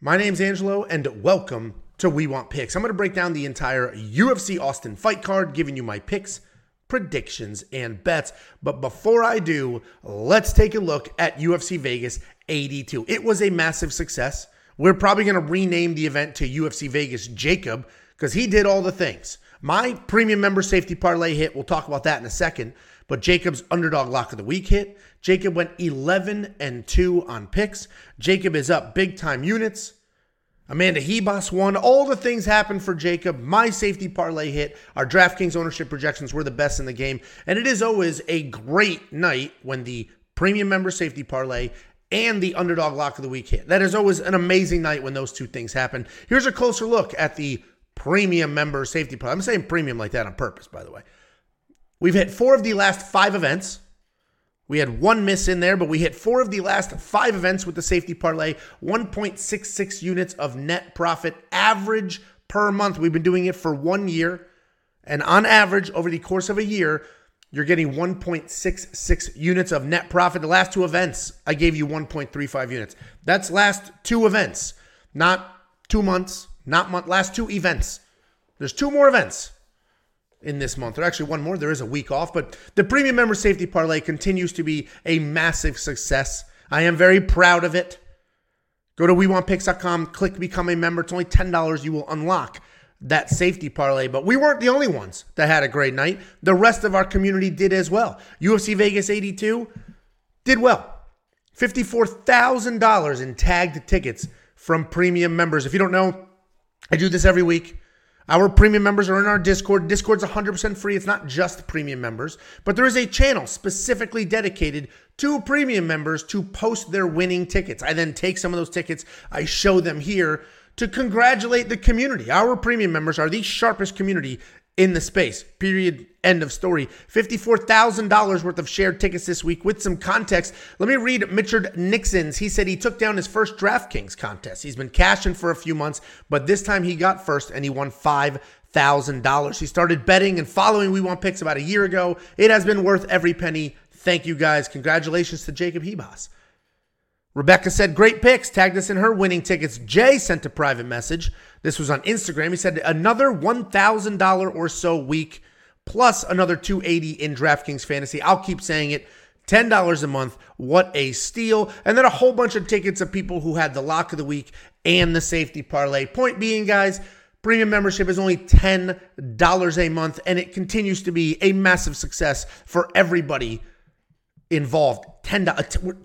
My name's Angelo, and welcome to We Want Picks. I'm going to break down the entire UFC Austin fight card, giving you my picks, predictions, and bets. But before I do, let's take a look at UFC Vegas 82. It was a massive success. We're probably going to rename the event to UFC Vegas Jacob because he did all the things. My premium member safety parlay hit, we'll talk about that in a second, but Jacob's underdog lock of the week hit. Jacob went 11-2 on picks. Jacob is up big time units. Amanda Hebos won. All the things happened for Jacob. My safety parlay hit. Our DraftKings ownership projections were the best in the game. And it is always a great night when the premium member safety parlay and the underdog lock of the week hit. That is always an amazing night when those two things happen. Here's a closer look at the premium member safety parlay. I'm saying premium like that on purpose, by the way. We've hit four of the last five events. We had one miss in there, but we hit four of the last five events with the safety parlay. 1.66 units of net profit average per month. We've been doing it for 1 year. And on average, over the course of a year, you're getting 1.66 units of net profit. The last two events, I gave you 1.35 units. That's last two events, not 2 months. Last two events. There's two more events in this month. Or actually one more. There is a week off. But the premium member safety parlay continues to be a massive success. I am very proud of it. Go to wewantpicks.com. Click become a member. It's only $10. You will unlock that safety parlay. But we weren't the only ones that had a great night. The rest of our community did as well. UFC Vegas 82 did well. $54,000 in tagged tickets from premium members. If you don't know, I do this every week. Our premium members are in our Discord. Discord's 100% free. It's not just premium members, but there is a channel specifically dedicated to premium members to post their winning tickets. I then take some of those tickets. I show them here to congratulate the community. Our premium members are the sharpest community in the space. Period. End of story. $54,000 worth of shared tickets this week with some context. Let me read Mitchard Nixon's. He said he took down his first DraftKings contest. He's been cashing for a few months, but this time he got first and he won $5,000. He started betting and following We Want Picks about a year ago. It has been worth every penny. Thank you guys. Congratulations to Jacob Hebos. Rebecca said, great picks, tagged us in her winning tickets. Jay sent a private message. This was on Instagram. He said another $1,000 or so week, plus another $280 in DraftKings Fantasy. I'll keep saying it, $10 a month. What a steal. And then a whole bunch of tickets of people who had the lock of the week and the safety parlay. Point being, guys, premium membership is only $10 a month, and it continues to be a massive success for everybody involved. $10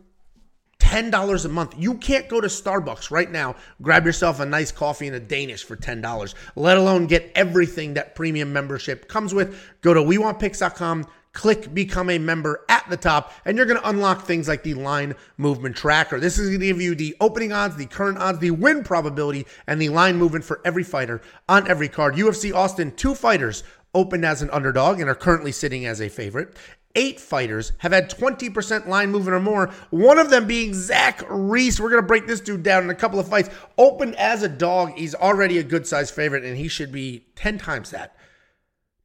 a month. You can't go to Starbucks right now, grab yourself a nice coffee and a Danish for $10, let alone get everything that premium membership comes with. Go to wewantpicks.com, click become a member at the top, and you're going to unlock things like the line movement tracker. This is going to give you the opening odds, the current odds, the win probability, and the line movement for every fighter on every card. UFC Austin, 2 fighters opened as an underdog and are currently sitting as a favorite. 8 fighters have had 20% line movement or more, one of them being Zach Reese. We're going to break this dude down in a couple of fights. Opened as a dog, he's already a good-sized favorite, and he should be 10 times that.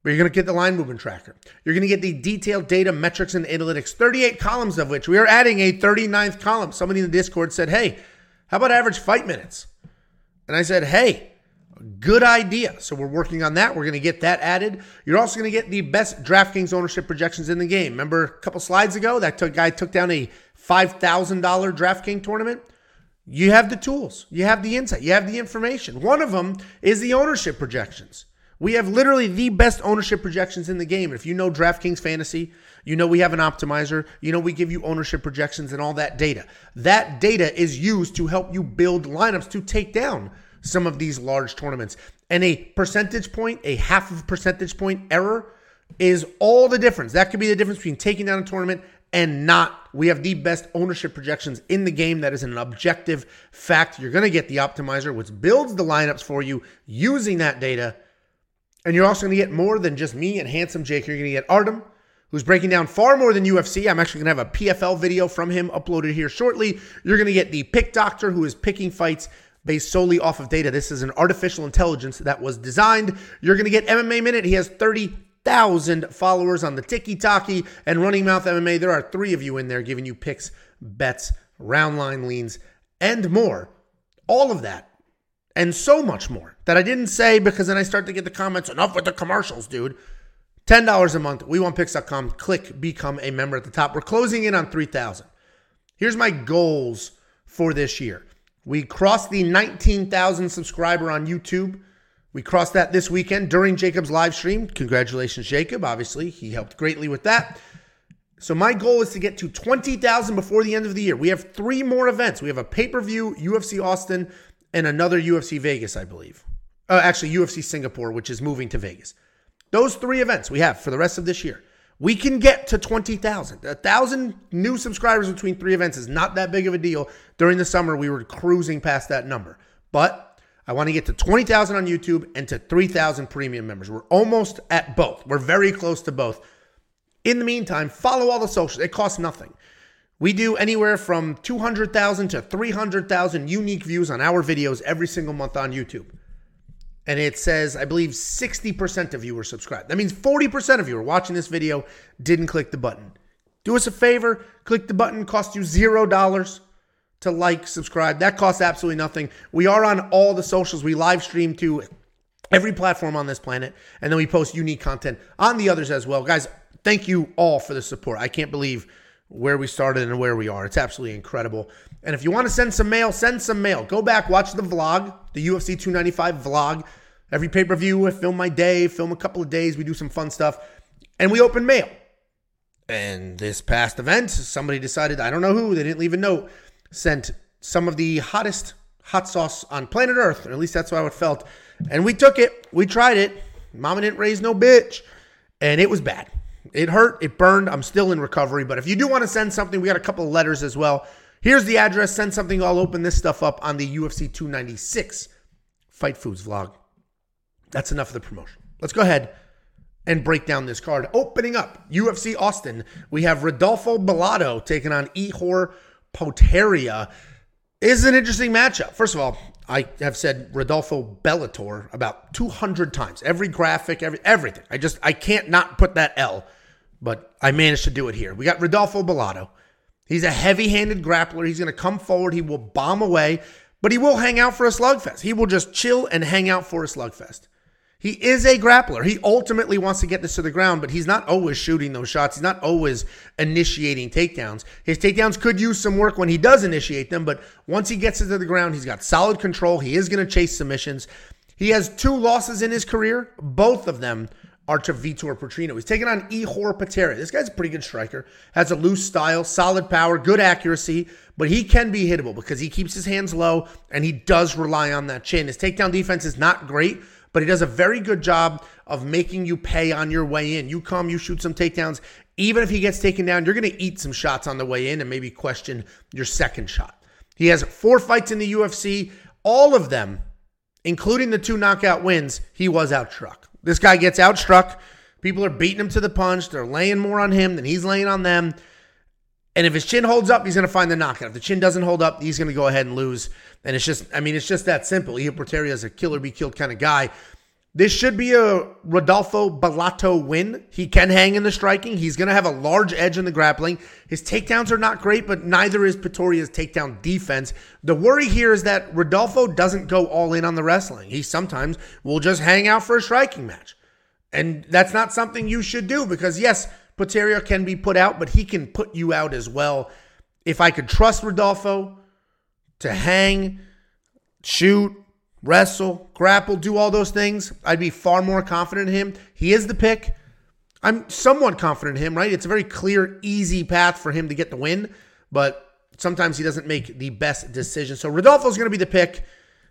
But you're going to get the line movement tracker. You're going to get the detailed data, metrics, and analytics, 38 columns of which we are adding a 39th column. Somebody in the Discord said, hey, how about average fight minutes? And I said, hey, good idea. So we're working on that. We're going to get that added. You're also going to get the best DraftKings ownership projections in the game. Remember a couple slides ago, that guy took down a $5,000 DraftKings tournament? You have the tools. You have the insight. You have the information. One of them is the ownership projections. We have literally the best ownership projections in the game. If you know DraftKings Fantasy, you know we have an optimizer. You know we give you ownership projections and all that data. That data is used to help you build lineups to take down some of these large tournaments. And a percentage point, a half of a percentage point error is all the difference. That could be the difference between taking down a tournament and not. We have the best ownership projections in the game. That is an objective fact. You're going to get the optimizer, which builds the lineups for you using that data. And you're also going to get more than just me and Handsome Jake. You're going to get Artem, who's breaking down far more than UFC. I'm actually going to have a PFL video from him uploaded here shortly. You're going to get the Pick Doctor, who is picking fights based solely off of data. This is an artificial intelligence that was designed. You're going to get MMA Minute. He has 30,000 followers on the Tiki-Taki and Running Mouth MMA. There are 3 of you in there giving you picks, bets, round line leans, and more. All of that. And so much more that I didn't say, because then I start to get the comments, enough with the commercials, dude. $10 a month, WeWantPicks.com. Click become a member at the top. We're closing in on 3,000. Here's my goals for this year. We crossed the 19,000 subscriber on YouTube. We crossed that this weekend during Jacob's live stream. Congratulations, Jacob. Obviously, he helped greatly with that. So my goal is to get to 20,000 before the end of the year. We have three more events. We have a pay-per-view, UFC Austin, and another UFC Vegas, I believe. Actually, UFC Singapore, which is moving to Vegas. Those three events we have for the rest of this year. We can get to 20,000. 1,000 new subscribers between three events is not that big of a deal. During the summer, we were cruising past that number. But I want to get to 20,000 on YouTube and to 3,000 premium members. We're almost at both. We're very close to both. In the meantime, follow all the socials. It costs nothing. We do anywhere from 200,000 to 300,000 unique views on our videos every single month on YouTube. And it says, I believe, 60% of you were subscribed. That means 40% of you are watching this video, didn't click the button. Do us a favor, click the button. Costs you $0 to like, subscribe. That costs absolutely nothing. We are on all the socials. We live stream to every platform on this planet. And then we post unique content on the others as well. Guys, thank you all for the support. I can't believe where we started and where we are. It's absolutely incredible. And if you want to send some mail, send some mail. Go back, watch the vlog, the UFC 295 vlog. Every pay-per-view, I film my day, film a couple of days. We do some fun stuff. And we open mail. And this past event, somebody decided, I don't know who, they didn't leave a note, sent some of the hottest hot sauce on planet Earth. Or at least that's how it felt. And we took it. We tried it. Mama didn't raise no bitch. And it was bad. It hurt. It burned. I'm still in recovery. But if you do want to send something, we got a couple of letters as well. Here's the address. Send something. I'll open this stuff up on the UFC 296 Fight Foods vlog. That's enough of the promotion. Let's go ahead and break down this card. Opening up UFC Austin, we have Rodolfo Bellato taking on Ihor Potieria. This is an interesting matchup. First of all, I have said Rodolfo Bellator about 200 times. Every graphic, everything. I can't not put that L, but I managed to do it here. We got Rodolfo Bellato. He's a heavy-handed grappler. He's going to come forward. He will bomb away, but he will hang out for a slugfest. He will just chill and hang out for a slugfest. He is a grappler. He ultimately wants to get this to the ground, but he's not always shooting those shots. He's not always initiating takedowns. His takedowns could use some work when he does initiate them, but once he gets it to the ground, he's got solid control. He is going to chase submissions. He has two losses in his career. Both of them are to Vitor Petrino. He's taking on Ihor Potieria. This guy's a pretty good striker. Has a loose style, solid power, good accuracy, but he can be hittable because he keeps his hands low and he does rely on that chin. His takedown defense is not great, but he does a very good job of making you pay on your way in. You come, you shoot some takedowns. Even if he gets taken down, you're going to eat some shots on the way in and maybe question your second shot. He has 4 fights in the UFC. All of them, including the 2 knockout wins, he was outstruck. This guy gets outstruck. People are beating him to the punch. They're laying more on him than he's laying on them. And if his chin holds up, he's going to find the knockout. If the chin doesn't hold up, he's going to go ahead and lose. And it's just that simple. Ihor Potieria is a killer be killed kind of guy. This should be a Rodolfo Bellato win. He can hang in the striking. He's going to have a large edge in the grappling. His takedowns are not great, but neither is Petoria's takedown defense. The worry here is that Rodolfo doesn't go all in on the wrestling. He sometimes will just hang out for a striking match. And that's not something you should do because, yes, Potieria can be put out, but he can put you out as well. If I could trust Rodolfo to hang, shoot, wrestle, grapple, do all those things, I'd be far more confident in him. He is the pick. I'm somewhat confident in him, right? It's a very clear, easy path for him to get the win, but sometimes he doesn't make the best decision. So Rodolfo's going to be the pick,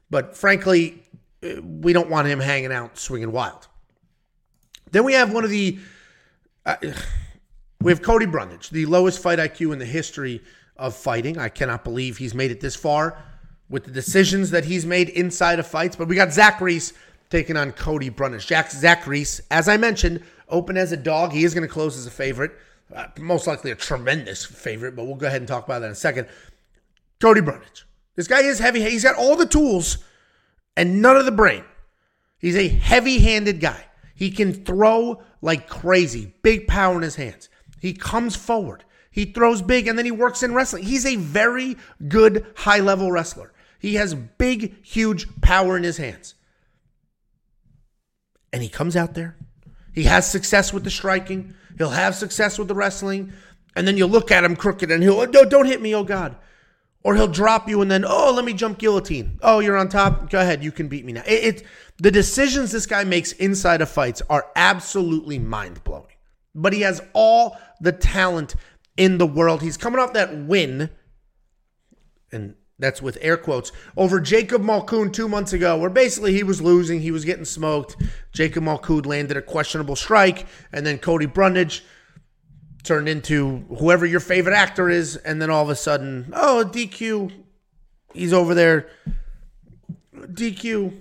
but frankly, we don't want him hanging out swinging wild. Then we have we have Cody Brundage, the lowest fight IQ in the history of fighting. I cannot believe he's made it this far with the decisions that he's made inside of fights. But we got Zach Reese taking on Cody Brundage. Zach Reese, as I mentioned, open as a dog. He is going to close as a favorite, most likely a tremendous favorite, but we'll go ahead and talk about that in a second. Cody Brundage. This guy is heavy. He's got all the tools and none of the brain. He's a heavy-handed guy. He can throw like crazy. Big power in his hands. He comes forward. He throws big, and then he works in wrestling. He's a very good high-level wrestler. He has big, huge power in his hands. And he comes out there. He has success with the striking. He'll have success with the wrestling. And then you'll look at him crooked and he'll, oh, don't hit me, oh God. Or he'll drop you and then, oh, let me jump guillotine. Oh, you're on top. Go ahead. You can beat me now. The decisions this guy makes inside of fights are absolutely mind-blowing. But he has all the talent in the world. He's coming off that win, and that's with air quotes, over Jacob Malkoun 2 months ago, where basically he was losing. He was getting smoked. Jacob Malkoun landed a questionable strike, and then Cody Brundage turned into whoever your favorite actor is, and then all of a sudden, oh, DQ, he's over there. DQ.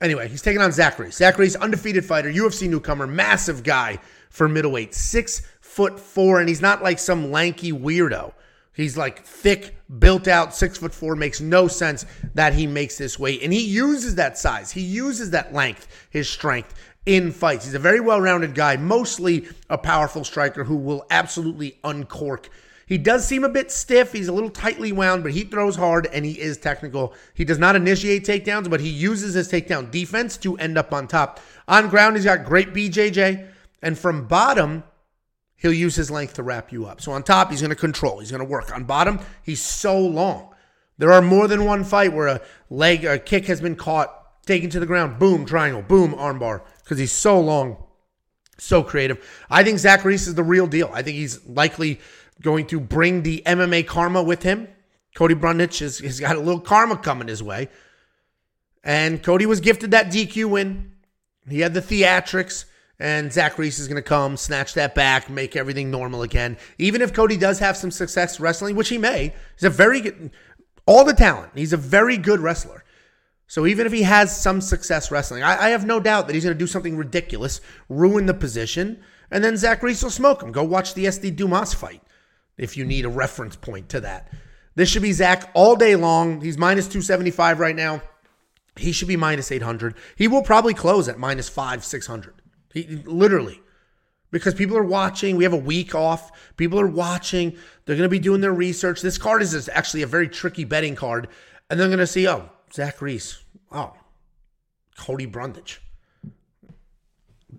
Anyway, he's taking on Zach Reese. Zach Reese, undefeated fighter, UFC newcomer, massive guy for middleweight, 6'4", and he's not like some lanky weirdo. He's like thick, built out, 6'4". Makes no sense that he makes this weight, and he uses that size. He uses that length, his strength, in fights. He's a very well-rounded guy, mostly a powerful striker who will absolutely uncork. He does seem a bit stiff. He's a little tightly wound, but he throws hard and he is technical. He does not initiate takedowns, but he uses his takedown defense to end up on top. On ground, he's got great BJJ, and from bottom, he'll use his length to wrap you up. So on top, he's going to control. He's going to work. On bottom, he's so long. There are more than one fight where a kick has been caught, taken to the ground, boom, triangle, boom, armbar. Because he's so long, so creative. I think Zach Reese is the real deal. I think he's likely going to bring the MMA karma with him. Cody Brundage has got a little karma coming his way. And Cody was gifted that DQ win. He had the theatrics. And Zach Reese is going to come, snatch that back, make everything normal again. Even if Cody does have some success wrestling, which he may. He's a very good, all the talent. He's a very good wrestler. So even if he has some success wrestling, I have no doubt that he's going to do something ridiculous, ruin the position, and then Zach Reese will smoke him. Go watch the Esti Dumas fight if you need a reference point to that. This should be Zach all day long. He's minus 275 right now. He should be minus 800. He will probably close at minus 500, 600. Literally. Because people are watching. We have a week off. People are watching. They're going to be doing their research. This card is actually a very tricky betting card. And they're going to see, oh, Zach Reese. Oh, Cody Brundage.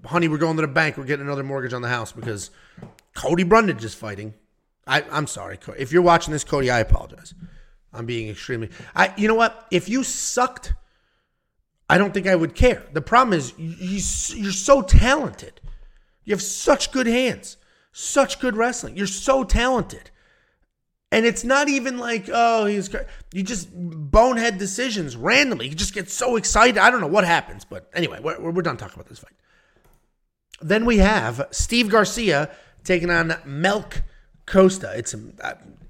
Honey, we're going to the bank. We're getting another mortgage on the house because Cody Brundage is fighting. I'm sorry. If you're watching this, Cody, I apologize. I'm being extremely... you know what? If you sucked, I don't think I would care. The problem is you're so talented. You have such good hands. Such good wrestling. You're so talented. And it's not even like, oh, you just bonehead decisions randomly. You just get so excited. I don't know what happens. But anyway, we're done talking about this fight. Then we have Steve Garcia taking on Melk Costa. It's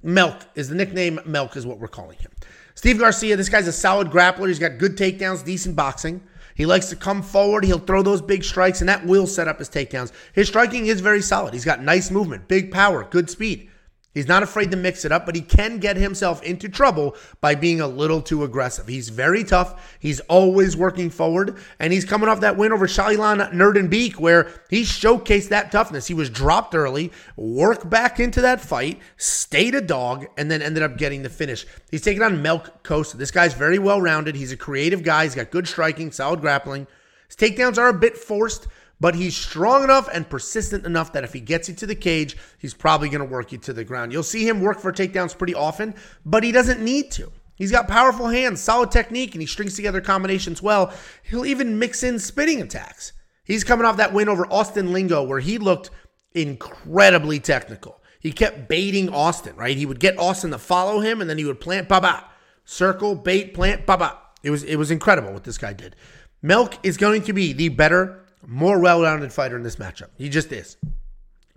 Melk is the nickname. Melk is what we're calling him. Steve Garcia, this guy's a solid grappler. He's got good takedowns, decent boxing. He likes to come forward. He'll throw those big strikes, and that will set up his takedowns. His striking is very solid. He's got nice movement, big power, good speed. He's not afraid to mix it up, but he can get himself into trouble by being a little too aggressive. He's very tough. He's always working forward, and he's coming off that win over Shailan Nerdenbeek where he showcased that toughness. He was dropped early, worked back into that fight, stayed a dog, and then ended up getting the finish. He's taking on Melk Costa. This guy's very well-rounded. He's a creative guy. He's got good striking, solid grappling. His takedowns are a bit forced, but he's strong enough and persistent enough that if he gets you to the cage, he's probably going to work you to the ground. You'll see him work for takedowns pretty often, but he doesn't need to. He's got powerful hands, solid technique, and he strings together combinations well. He'll even mix in spinning attacks. He's coming off that win over Austin Lingo where he looked incredibly technical. He kept baiting Austin, right? He would get Austin to follow him, and then he would plant, ba-ba. Circle, bait, plant, ba-ba. It was incredible what this guy did. Melk is going to be the better, more well-rounded fighter in this matchup. He just is.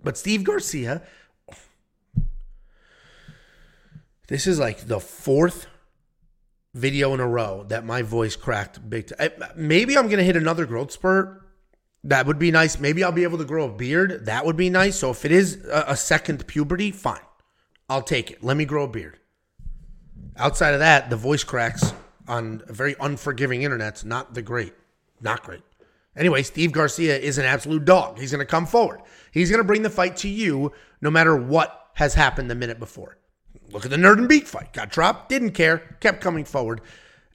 But Steve Garcia, this is like the fourth video in a row that my voice cracked big time. Maybe I'm going to hit another growth spurt. That would be nice. Maybe I'll be able to grow a beard. That would be nice. So if it is a second puberty, fine. I'll take it. Let me grow a beard. Outside of that, the voice cracks on a very unforgiving internet's not the great. Not great. Anyway, Steve Garcia is an absolute dog. He's going to come forward. He's going to bring the fight to you no matter what has happened the minute before. Look at the Nerd and Beak fight. Got dropped, didn't care, kept coming forward.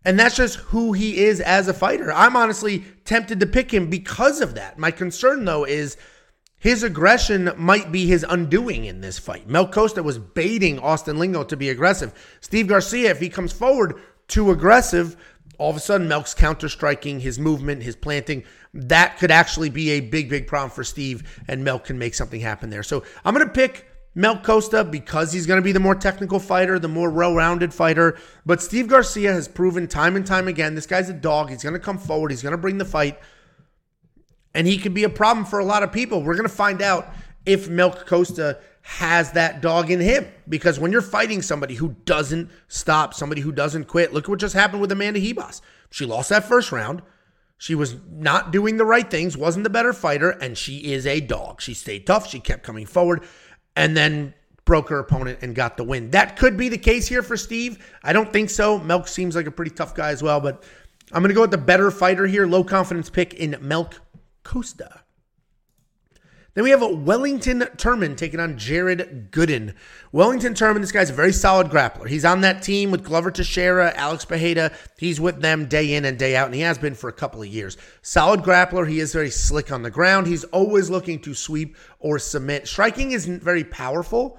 And that's just who he is as a fighter. I'm honestly tempted to pick him because of that. My concern, though, is his aggression might be his undoing in this fight. Melk Costa was baiting Austin Lingo to be aggressive. Steve Garcia, if he comes forward too aggressive, all of a sudden Melk's counter-striking, his movement, his planting. That could actually be a big, big problem for Steve, and Melk can make something happen there. So I'm going to pick Melk Costa because he's going to be the more technical fighter, the more well-rounded fighter. But Steve Garcia has proven time and time again, this guy's a dog. He's going to come forward. He's going to bring the fight. And he could be a problem for a lot of people. We're going to find out if Melk Costa has that dog in him. Because when you're fighting somebody who doesn't stop, somebody who doesn't quit, look at what just happened with Amanda Hebos. She lost that first round. She was not doing the right things, wasn't the better fighter, and she is a dog. She stayed tough. She kept coming forward and then broke her opponent and got the win. That could be the case here for Steve. I don't think so. Melk seems like a pretty tough guy as well, but I'm going to go with the better fighter here. Low confidence pick in Melk Costa. Then we have Wellington Turman taking on Jared Gooden. Wellington Turman, this guy's a very solid grappler. He's on that team with Glover Teixeira, Alex Pereira. He's with them day in and day out, and he has been for a couple of years. Solid grappler. He is very slick on the ground. He's always looking to sweep or submit. Striking isn't very powerful.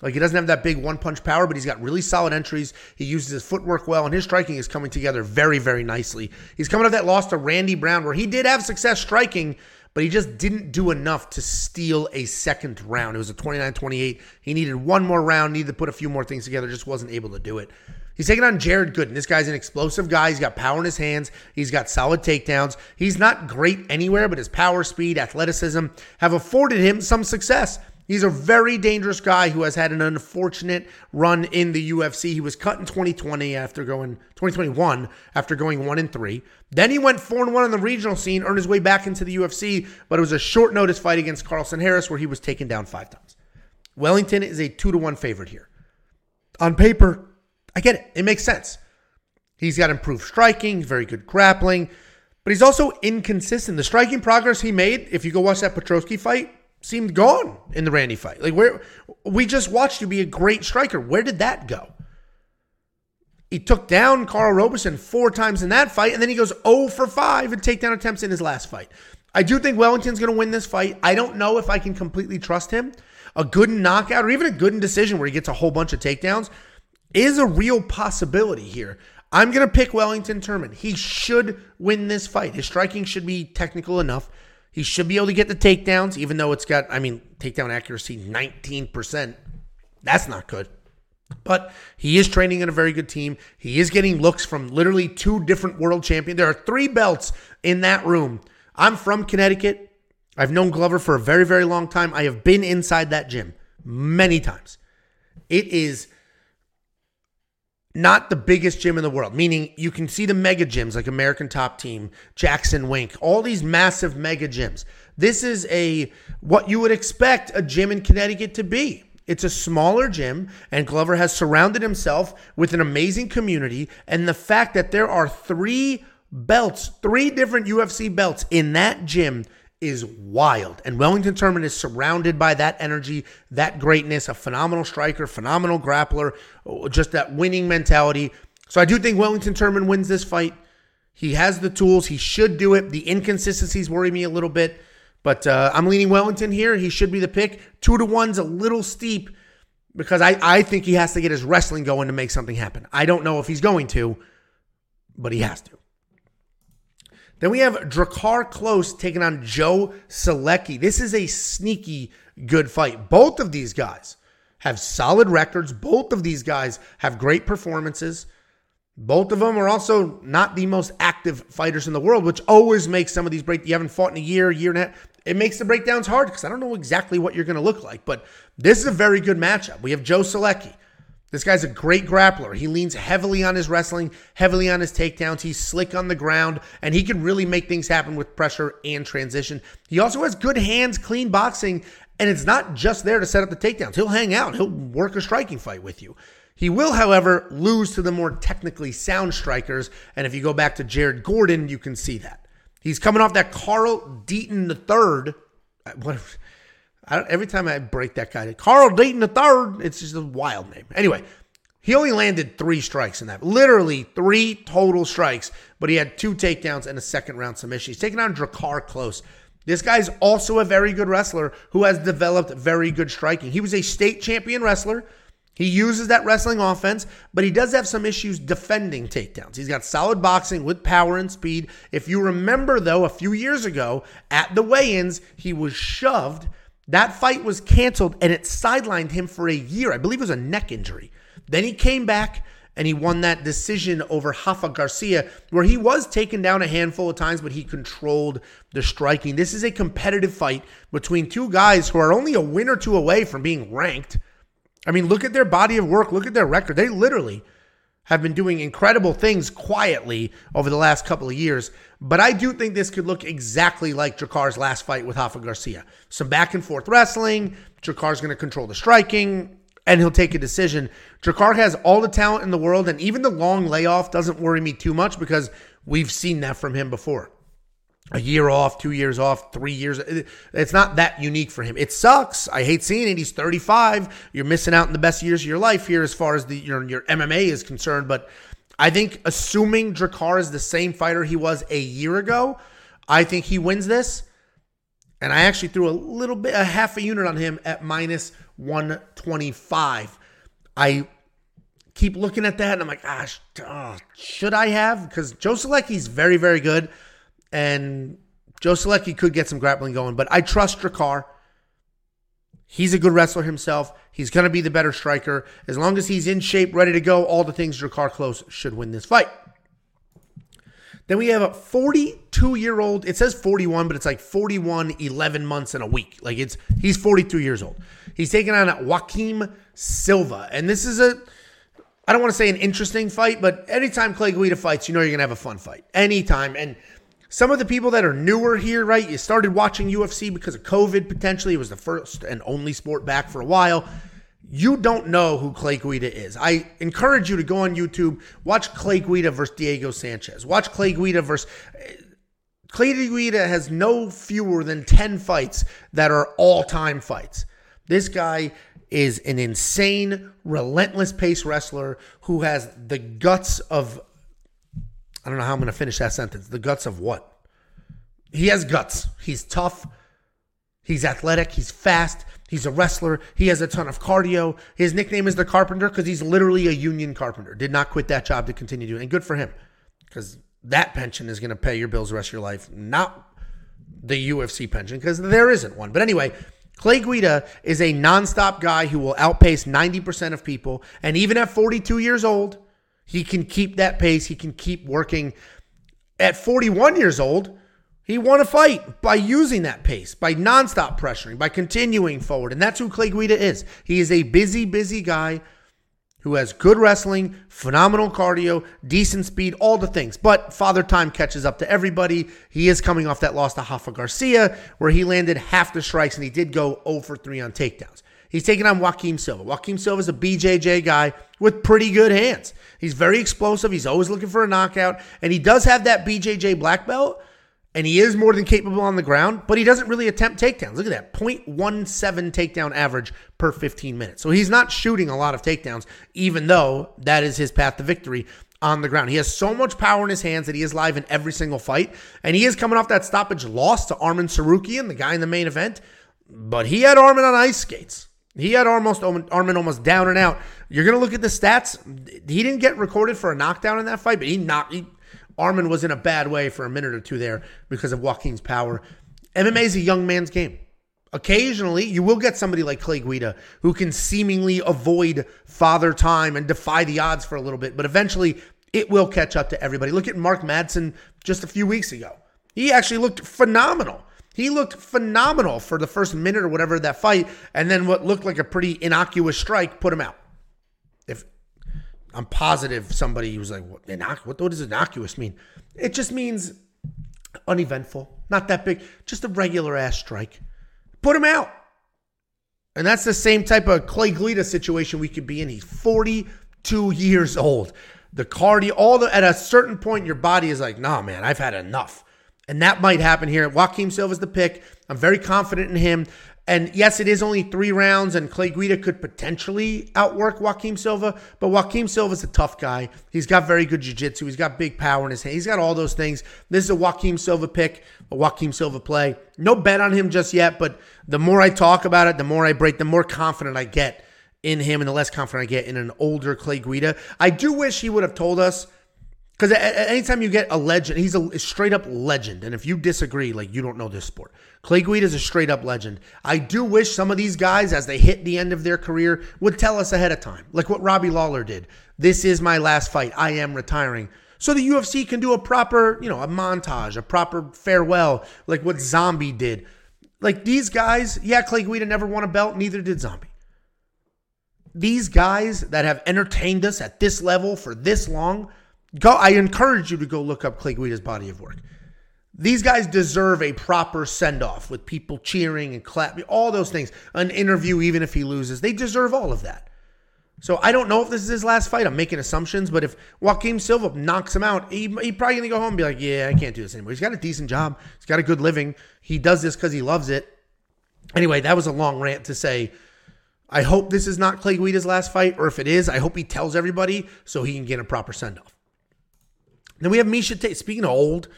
Like, he doesn't have that big one-punch power, but he's got really solid entries. He uses his footwork well, and his striking is coming together very, very nicely. He's coming off that loss to Randy Brown, where he did have success striking, but he just didn't do enough to steal a second round. It was a 29-28. He needed one more round, needed to put a few more things together, just wasn't able to do it. He's taking on Jared Gooden. This guy's an explosive guy. He's got power in his hands. He's got solid takedowns. He's not great anywhere, but his power, speed, athleticism have afforded him some success. He's a very dangerous guy who has had an unfortunate run in the UFC. He was cut in 2021 after going 1-3. Then he went 4-1 on the regional scene, earned his way back into the UFC, but it was a short notice fight against Carlson Harris where he was taken down 5 times. Wellington is a 2-1 favorite here. On paper, I get it. It makes sense. He's got improved striking, very good grappling, but he's also inconsistent. The striking progress he made, if you go watch that Petrosky fight, seemed gone in the Randy fight. Like, where we just watched you be a great striker. Where did that go? He took down Carl Robeson 4 times in that fight, and then he goes 0-for-5 in takedown attempts in his last fight. I do think Wellington's going to win this fight. I don't know if I can completely trust him. A good knockout or even a good decision where he gets a whole bunch of takedowns is a real possibility here. I'm going to pick Wellington Turman. He should win this fight. His striking should be technical enough. He should be able to get the takedowns, even though it's got, takedown accuracy 19%. That's not good. But he is training in a very good team. He is getting looks from literally 2 different world champions. There are 3 belts in that room. I'm from Connecticut. I've known Glover for a very, very long time. I have been inside that gym many times. It is not the biggest gym in the world, meaning you can see the mega gyms like American Top Team, Jackson Wink, all these massive mega gyms. This is what you would expect a gym in Connecticut to be. It's a smaller gym, and Glover has surrounded himself with an amazing community, and the fact that there are 3 belts, 3 different UFC belts in that gym is wild. And Wellington Turman is surrounded by that energy, that greatness, a phenomenal striker, phenomenal grappler, just that winning mentality. So I do think Wellington Turman wins this fight. He has the tools. He should do it. The inconsistencies worry me a little bit, but I'm leaning Wellington here. He should be the pick. 2-to-1's a little steep because I think he has to get his wrestling going to make something happen. I don't know if he's going to, but he has to. Then we have Drakkar Klose taking on Joe Solecki. This is a sneaky good fight. Both of these guys have solid records. Both of these guys have great performances. Both of them are also not the most active fighters in the world, which always makes some of these breakdowns. You haven't fought in a year, year and a half. It makes the breakdowns hard because I don't know exactly what you're going to look like, but this is a very good matchup. We have Joe Solecki. This guy's a great grappler. He leans heavily on his wrestling, heavily on his takedowns. He's slick on the ground, and he can really make things happen with pressure and transition. He also has good hands, clean boxing, and it's not just there to set up the takedowns. He'll hang out. He'll work a striking fight with you. He will, however, lose to the more technically sound strikers, and if you go back to Jared Gooden, you can see that. He's coming off that Carl Deaton III. Every time I break that guy, Carl Dayton III, it's just a wild name. Anyway, he only landed 3 strikes in that. Literally 3 total strikes, but he had 2 takedowns and a second-round submission. He's taking on Drakkar Klose. This guy's also a very good wrestler who has developed very good striking. He was a state champion wrestler. He uses that wrestling offense, but he does have some issues defending takedowns. He's got solid boxing with power and speed. If you remember, though, a few years ago at the weigh-ins, he was shoved. That fight was canceled, and it sidelined him for a year. I believe it was a neck injury. Then he came back, and he won that decision over Rafa Garcia, where he was taken down a handful of times, but he controlled the striking. This is a competitive fight between two guys who are only a win or two away from being ranked. I mean, look at their body of work. Look at their record. They literally have been doing incredible things quietly over the last couple of years. But I do think this could look exactly like Drakkar's last fight with Rafa Garcia. Some back-and-forth wrestling. Drakkar's going to control the striking, and he'll take a decision. Drakkar has all the talent in the world, and even the long layoff doesn't worry me too much because we've seen that from him before. A year off, 2 years off, 3 years. It's not that unique for him. It sucks. I hate seeing it. He's 35. You're missing out on the best years of your life here as far as your MMA is concerned. But I think assuming Drakkar is the same fighter he was a year ago, I think he wins this. And I actually threw a half a unit on him at minus 125. I keep looking at that and I'm like, gosh, should I have? Because Joe Solecki's very, very good. And Joe Solecki could get some grappling going, but I trust Drakkar. He's a good wrestler himself. He's going to be the better striker. As long as he's in shape, ready to go, all the things, Drakkar Klose should win this fight. Then we have a 42-year-old. It says 41, but it's like 41, 11 months and a week. Like he's 42 years old. He's taking on Joaquin Silva. And this is I don't want to say an interesting fight, but anytime Clay Guida fights, you know you're going to have a fun fight. Anytime. And some of the people that are newer here, right? You started watching UFC because of COVID, potentially. It was the first and only sport back for a while. You don't know who Clay Guida is. I encourage you to go on YouTube, watch Clay Guida versus Diego Sanchez. Watch Clay Guida versus... Clay Guida has no fewer than 10 fights that are all-time fights. This guy is an insane, relentless pace wrestler who has the guts of... I don't know how I'm going to finish that sentence. The guts of what? He has guts. He's tough. He's athletic. He's fast. He's a wrestler. He has a ton of cardio. His nickname is the Carpenter because he's literally a union carpenter. Did not quit that job to continue doing it. And good for him because that pension is going to pay your bills the rest of your life, not the UFC pension because there isn't one. But anyway, Clay Guida is a nonstop guy who will outpace 90% of people. And even at 42 years old, he can keep that pace. He can keep working. At 41 years old, he won a fight by using that pace, by nonstop pressuring, by continuing forward. And that's who Clay Guida is. He is a busy, busy guy who has good wrestling, phenomenal cardio, decent speed, all the things. But Father Time catches up to everybody. He is coming off that loss to Rafa Garcia, where he landed half the strikes, and he did go 0 for 3 on takedowns. He's taking on Joaquin Silva. Joaquin Silva is a BJJ guy with pretty good hands. He's very explosive. He's always looking for a knockout. And he does have that BJJ black belt. And he is more than capable on the ground. But he doesn't really attempt takedowns. Look at that. 0.17 takedown average per 15 minutes. So he's not shooting a lot of takedowns, even though that is his path to victory on the ground. He has so much power in his hands that he is live in every single fight. And he is coming off that stoppage loss to Arman Tsarukyan, the guy in the main event. But he had Arman on ice skates. He had Arman almost down and out. You're going to look at the stats. He didn't get recorded for a knockdown in that fight, but Arman was in a bad way for a minute or two there because of Joaquin's power. MMA is a young man's game. Occasionally, you will get somebody like Clay Guida who can seemingly avoid Father Time and defy the odds for a little bit, but eventually it will catch up to everybody. Look at Mark Madsen just a few weeks ago. He actually looked phenomenal. He looked phenomenal for the first minute or whatever of that fight, and then what looked like a pretty innocuous strike put him out. If I'm positive somebody was like, what does innocuous mean? It just means uneventful, not that big, just a regular-ass strike. Put him out. And that's the same type of Clay Guida situation we could be in. He's 42 years old. The cardio, at a certain point, your body is like, nah, man, I've had enough. And that might happen here. Joaquin Silva's the pick. I'm very confident in him. And yes, it is only 3 rounds, and Clay Guida could potentially outwork Joaquin Silva, but Joaquin Silva's a tough guy. He's got very good jiu-jitsu. He's got big power in his hand. He's got all those things. This is a Joaquin Silva pick, a Joaquin Silva play. No bet on him just yet, but the more I talk about it, the more I break, the more confident I get in him and the less confident I get in an older Clay Guida. I do wish he would have told us, because anytime you get a legend, he's a straight-up legend. And if you disagree, like, you don't know this sport. Clay Guida is a straight-up legend. I do wish some of these guys, as they hit the end of their career, would tell us ahead of time, like what Robbie Lawler did. This is my last fight. I am retiring. So the UFC can do a proper, you know, a montage, a proper farewell, like what Zombie did. Like, these guys, yeah, Clay Guida never won a belt. Neither did Zombie. These guys that have entertained us at this level for this long, I encourage you to go look up Clay Guida's body of work. These guys deserve a proper send-off with people cheering and clapping, all those things. An interview, even if he loses. They deserve all of that. So I don't know if this is his last fight. I'm making assumptions, but if Joaquin Silva knocks him out, he's probably going to go home and be like, yeah, I can't do this anymore. He's got a decent job. He's got a good living. He does this because he loves it. Anyway, that was a long rant to say, I hope this is not Clay Guida's last fight, or if it is, I hope he tells everybody so he can get a proper send-off. Then we have Miesha Tate. Speaking of old,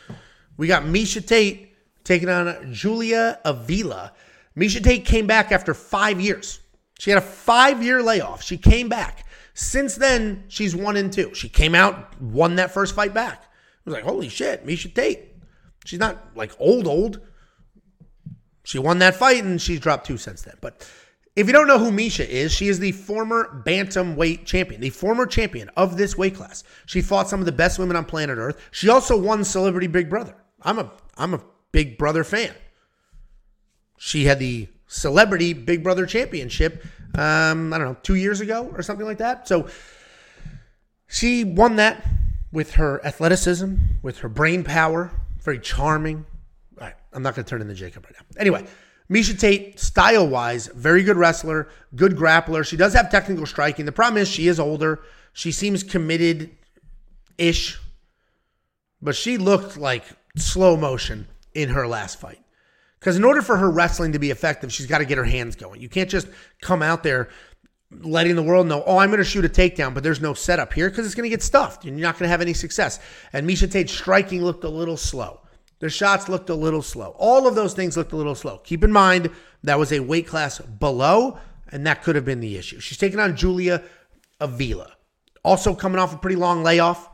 we got Miesha Tate taking on Julia Avila. Miesha Tate came back after 5 years. She had a 5-year layoff. She came back. Since then, she's 1-2. She came out, won that first fight back. I was like, holy shit, Miesha Tate. She's not like old. She won that fight and she's dropped 2 since then. But if you don't know who Miesha is, she is the former bantamweight champion, the former champion of this weight class. She fought some of the best women on planet Earth. She also won Celebrity Big Brother. I'm a Big Brother fan. She had the Celebrity Big Brother Championship, I don't know, 2 years ago or something like that. So she won that with her athleticism, with her brain power, very charming. All right, I'm not going to turn into Jacob right now. Anyway, Miesha Tate, style-wise, very good wrestler, good grappler. She does have technical striking. The problem is she is older. She seems committed-ish. But she looked like slow motion in her last fight. Because in order for her wrestling to be effective, she's got to get her hands going. You can't just come out there letting the world know, oh, I'm going to shoot a takedown, but there's no setup here because it's going to get stuffed. You're not going to have any success. And Miesha Tate's striking looked a little slow. Their shots looked a little slow. All of those things looked a little slow. Keep in mind, that was a weight class below, and that could have been the issue. She's taking on Julia Avila. Also coming off a pretty long layoff.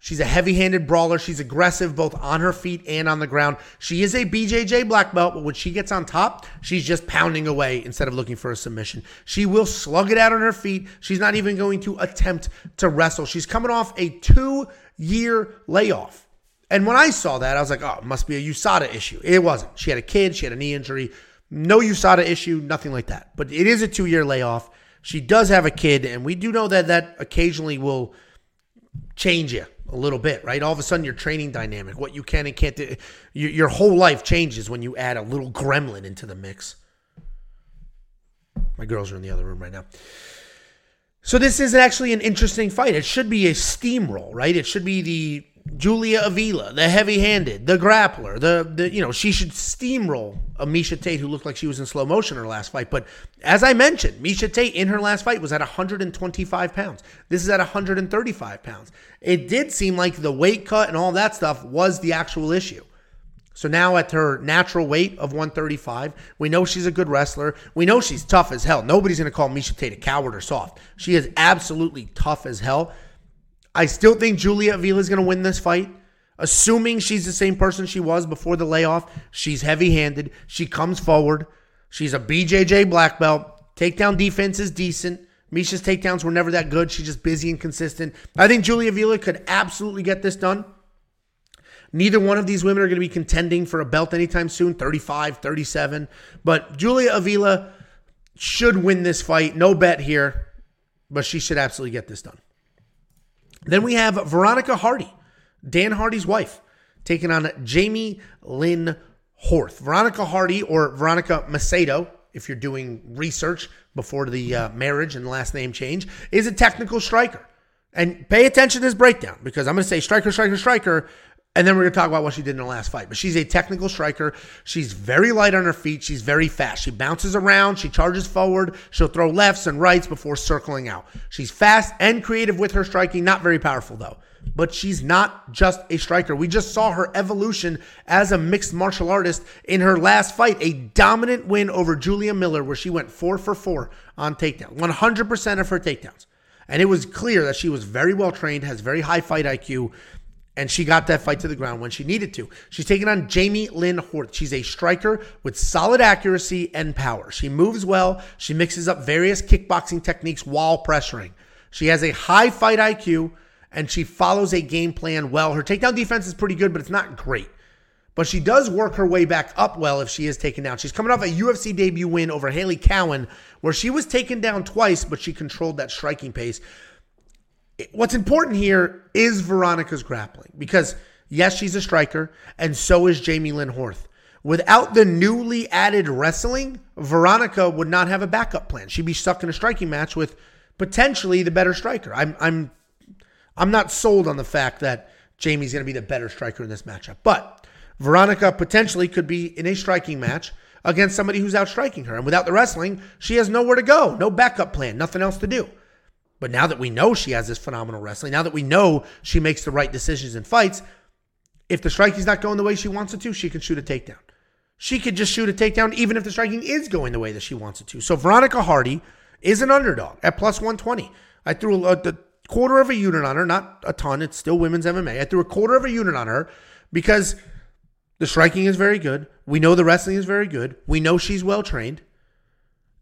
She's a heavy-handed brawler. She's aggressive both on her feet and on the ground. She is a BJJ black belt, but when she gets on top, she's just pounding away instead of looking for a submission. She will slug it out on her feet. She's not even going to attempt to wrestle. She's coming off a 2-year layoff. And when I saw that, I was like, oh, it must be a USADA issue. It wasn't. She had a kid. She had a knee injury. No USADA issue, nothing like that. But it is a 2-year layoff. She does have a kid, and we do know that that occasionally will change you a little bit, right? All of a sudden, your training dynamic, what you can and can't do, your whole life changes when you add a little gremlin into the mix. My girls are in the other room right now. So this is actually an interesting fight. It should be a steamroll, right? It should be the Julia Avila, the heavy-handed, the grappler, the she should steamroll a Miesha Tate who looked like she was in slow motion her last fight. But as I mentioned, Miesha Tate in her last fight was at 125 pounds. This is at 135 pounds. It did seem like the weight cut and all that stuff was the actual issue. So now at her natural weight of 135, we know she's a good wrestler. We know she's tough as hell. Nobody's going to call Miesha Tate a coward or soft. She is absolutely tough as hell. I still think Julia Avila is going to win this fight, assuming she's the same person she was before the layoff. She's heavy-handed. She comes forward. She's a BJJ black belt. Takedown defense is decent. Miesha's takedowns were never that good. She's just busy and consistent. I think Julia Avila could absolutely get this done. Neither one of these women are going to be contending for a belt anytime soon, 35, 37. But Julia Avila should win this fight. No bet here, but she should absolutely get this done. Then we have Veronica Hardy, Dan Hardy's wife, taking on Jamie-Lynn Horth. Veronica Hardy, or Veronica Macedo, if you're doing research before the marriage and last name change, is a technical striker. And pay attention to this breakdown because I'm going to say striker, And then we're going to talk about what she did in the last fight. But she's a technical striker. She's very light on her feet. She's very fast. She bounces around. She charges forward. She'll throw lefts and rights before circling out. She's fast and creative with her striking. Not very powerful, though. But she's not just a striker. We just saw her evolution as a mixed martial artist in her last fight. A dominant win over Julia Miller where she went 4 for 4 on takedown. 100% of her takedowns. And it was clear that she was very well trained, has very high fight IQ, and she got that fight to the ground when she needed to. She's taking on Jamie-Lynn Horth. She's a striker with solid accuracy and power. She moves well. She mixes up various kickboxing techniques while pressuring. She has a high fight IQ, and she follows a game plan well. Her takedown defense is pretty good, but it's not great. But she does work her way back up well if she is taken down. She's coming off a UFC debut win over Haley Cowan, where she was taken down twice, but she controlled that striking pace. What's important here is Veronica's grappling because, yes, she's a striker, and so is Jamie-Lynn Horth. Without the newly added wrestling, Veronica would not have a backup plan. She'd be stuck in a striking match with potentially the better striker. I'm not sold on the fact that Jamie's going to be the better striker in this matchup, but Veronica potentially could be in a striking match against somebody who's outstriking her, and without the wrestling, she has nowhere to go, no backup plan, nothing else to do. But now that we know she has this phenomenal wrestling, now that we know she makes the right decisions in fights, if the striking's not going the way she wants it to, she can shoot a takedown. She could just shoot a takedown even if the striking is going the way that she wants it to. So Veronica Hardy is an underdog at plus 120. I threw a quarter of a unit on her, not a ton. It's still women's MMA. I threw a quarter of a unit on her because the striking is very good. We know the wrestling is very good. We know she's well-trained.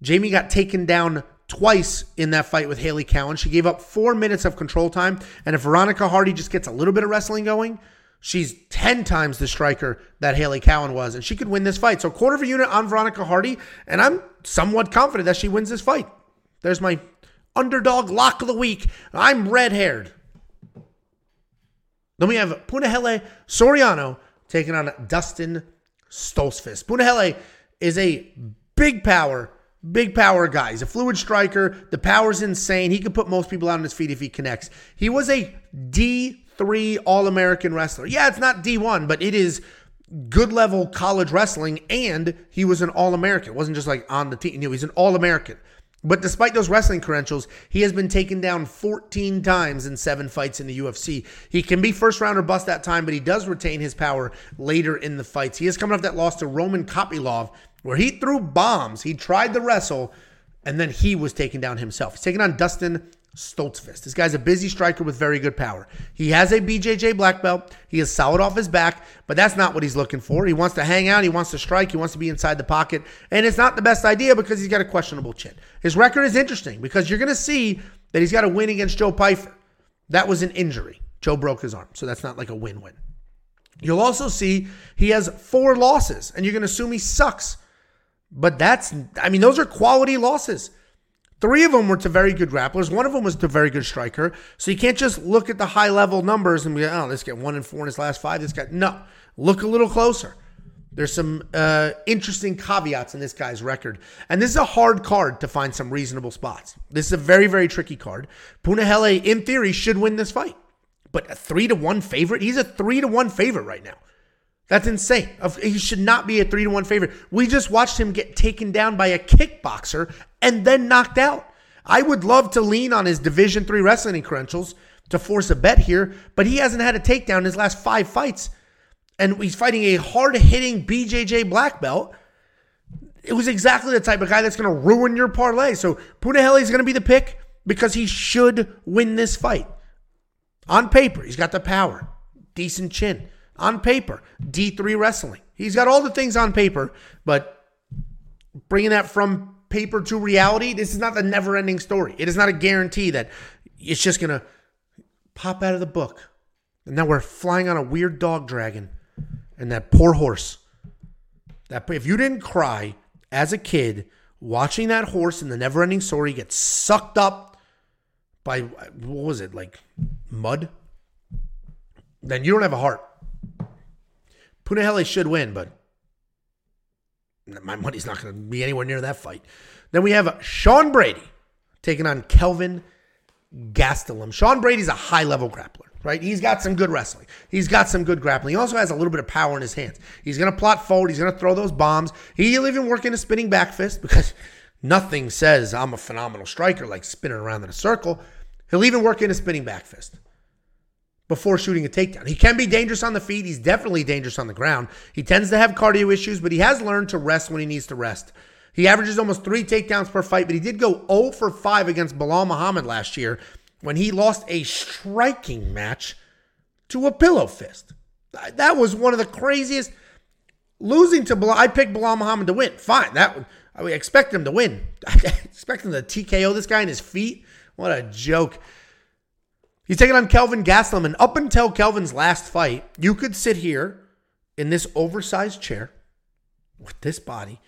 Jamie got taken down twice in that fight with Haley Cowan. She gave up 4 minutes of control time. And if Veronica Hardy just gets a little bit of wrestling going, she's 10 times the striker that Haley Cowan was. And she could win this fight. So quarter of a unit on Veronica Hardy. And I'm somewhat confident that she wins this fight. There's my underdog lock of the week. I'm red-haired. Then we have Punahele Soriano taking on Dustin Stolzfus. Punahele is a big power guy. He's a fluid striker. The power's insane. He could put most people out on his feet if he connects. He was a D3 All-American wrestler. Yeah, it's not D1, but it is good level college wrestling, and he was an All-American. It wasn't just like on the team. He's an All-American. But despite those wrestling credentials, he has been taken down 14 times in 7 fights in the UFC. He can be first round or bust that time, but he does retain his power later in the fights. He is coming off that loss to Roman Kopylov, where he threw bombs, he tried to wrestle, and then he was taken down himself. He's taking on Dustin Stolzfus. This guy's a busy striker with very good power. He has a BJJ black belt. He is solid off his back, but that's not what he's looking for. He wants to hang out. He wants to strike. He wants to be inside the pocket, and it's not the best idea because he's got a questionable chin. His record is interesting because you're going to see that he's got a win against Joe Pyfer. That was an injury. Joe broke his arm, so that's not like a win-win. You'll also see he has 4 losses, and you're going to assume he sucks. But those are quality losses. 3 of them were to very good grapplers. 1 of them was to very good striker. So you can't just look at the high-level numbers and be like, oh, this guy 1-4 in his last 5. This guy, no. Look a little closer. There's some interesting caveats in this guy's record. And this is a hard card to find some reasonable spots. This is a very, very tricky card. Punahele, in theory, should win this fight. But a 3-1 favorite? He's a 3-1 favorite right now. That's insane. He should not be a 3-1 favorite. We just watched him get taken down by a kickboxer and then knocked out. I would love to lean on his Division III wrestling credentials to force a bet here, but he hasn't had a takedown in his last 5 fights. And he's fighting a hard-hitting BJJ black belt. It was exactly the type of guy that's going to ruin your parlay. So Punahele is going to be the pick because he should win this fight. On paper, he's got the power, decent chin. On paper, D3 wrestling. He's got all the things on paper, but bringing that from paper to reality, this is not the never-ending story. It is not a guarantee that it's just going to pop out of the book. And now we're flying on a weird dog dragon and that poor horse. If you didn't cry as a kid watching that horse in the never-ending story get sucked up by, mud? Then you don't have a heart. Punahele should win, but my money's not going to be anywhere near that fight. Then we have Sean Brady taking on Kelvin Gastelum. Sean Brady's a high-level grappler. right? He's got some good wrestling. He's got some good grappling. He also has a little bit of power in his hands. He's going to plot forward. He's going to throw those bombs. He'll even work in a spinning back fist because nothing says I'm a phenomenal striker like spinning around in a circle. He'll even work in a spinning back fist before shooting a takedown. He can be dangerous on the feet. He's definitely dangerous on the ground. He tends to have cardio issues, but he has learned to rest when he needs to rest. He averages almost 3 takedowns per fight, but he did go 0 for 5 against Bilal Muhammad last year when he lost a striking match to a pillow fist. That was one of the craziest. Losing to Bilal, I picked Bilal Muhammad to win. Fine, I would expect him to win. I expect him to TKO this guy in his feet. What a joke. He's taking on Kelvin Gastelum, and up until Kelvin's last fight, you could sit here in this oversized chair with this body,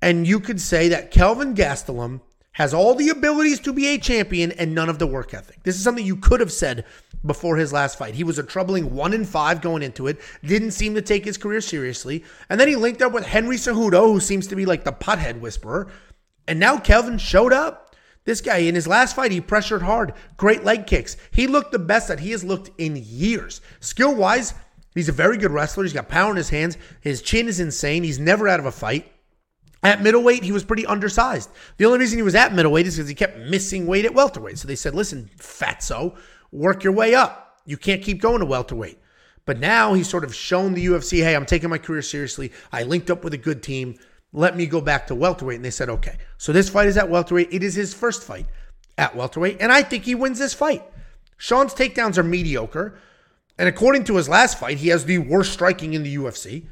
and you could say that Kelvin Gastelum has all the abilities to be a champion and none of the work ethic. This is something you could have said before his last fight. He was a troubling 1-5 going into it. Didn't seem to take his career seriously. And then he linked up with Henry Cejudo, who seems to be like the pothead whisperer. And now Kelvin showed up. This guy, in his last fight, he pressured hard. Great leg kicks. He looked the best that he has looked in years. Skill-wise, he's a very good wrestler. He's got power in his hands. His chin is insane. He's never out of a fight. At middleweight, he was pretty undersized. The only reason he was at middleweight is because he kept missing weight at welterweight. So they said, listen, fatso, work your way up. You can't keep going to welterweight. But now he's sort of shown the UFC, hey, I'm taking my career seriously. I linked up with a good team. Let me go back to welterweight. And they said, okay. So this fight is at welterweight. It is his first fight at welterweight. And I think he wins this fight. Sean's takedowns are mediocre. And according to his last fight, he has the worst striking in the UFC.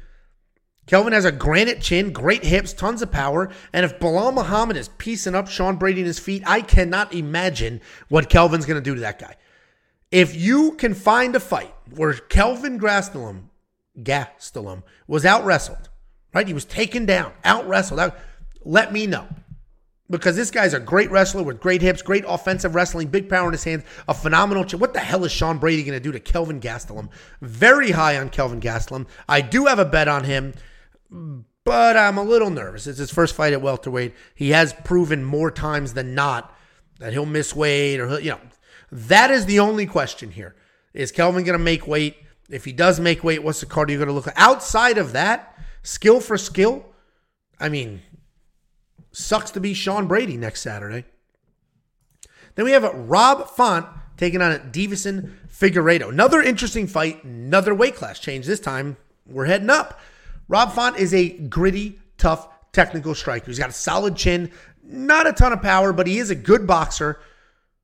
Kelvin has a granite chin, great hips, tons of power, and if Bilal Muhammad is piecing up Sean Brady in his feet, I cannot imagine what Kelvin's going to do to that guy. If you can find a fight where Kelvin Gastelum was out-wrestled, right? He was taken down, out-wrestled. Let me know. Because this guy's a great wrestler with great hips, great offensive wrestling, big power in his hands, a phenomenal chin. What the hell is Sean Brady going to do to Kelvin Gastelum? Very high on Kelvin Gastelum. I do have a bet on him. But I'm a little nervous. It's his first fight at welterweight. He has proven more times than not that he'll miss weight or, that is the only question here. Is Kelvin going to make weight? If he does make weight, what's the cardio going to look like? Outside of that, skill for skill, sucks to be Sean Brady next Saturday. Then we have Rob Font taking on Deiveson Figueiredo. Another interesting fight, another weight class change. This time, we're heading up. Rob Font is a gritty, tough, technical striker. He's got a solid chin, not a ton of power, but he is a good boxer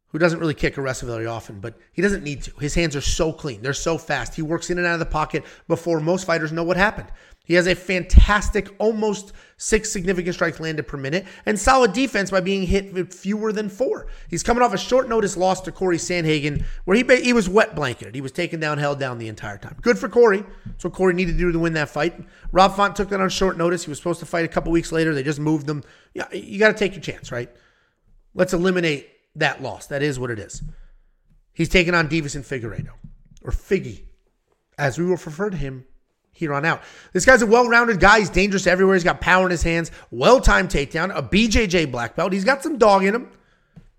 who doesn't really kick or wrestle very often, but he doesn't need to. His hands are so clean. They're so fast. He works in and out of the pocket before most fighters know what happened. He has a fantastic, almost 6 significant strikes landed per minute and solid defense by being hit with fewer than 4. He's coming off a short notice loss to Corey Sandhagen where he was wet blanketed. He was taken down, held down the entire time. Good for Corey. That's what Corey needed to do to win that fight. Rob Font took that on short notice. He was supposed to fight a couple weeks later. They just moved him. Yeah, you got to take your chance, right? Let's eliminate that loss. That is what it is. He's taking on Deiveson Figueiredo, or Figgy, as we will refer to him here on out. This guy's a well-rounded guy. He's dangerous everywhere. He's got power in his hands. Well-timed takedown. A BJJ black belt. He's got some dog in him.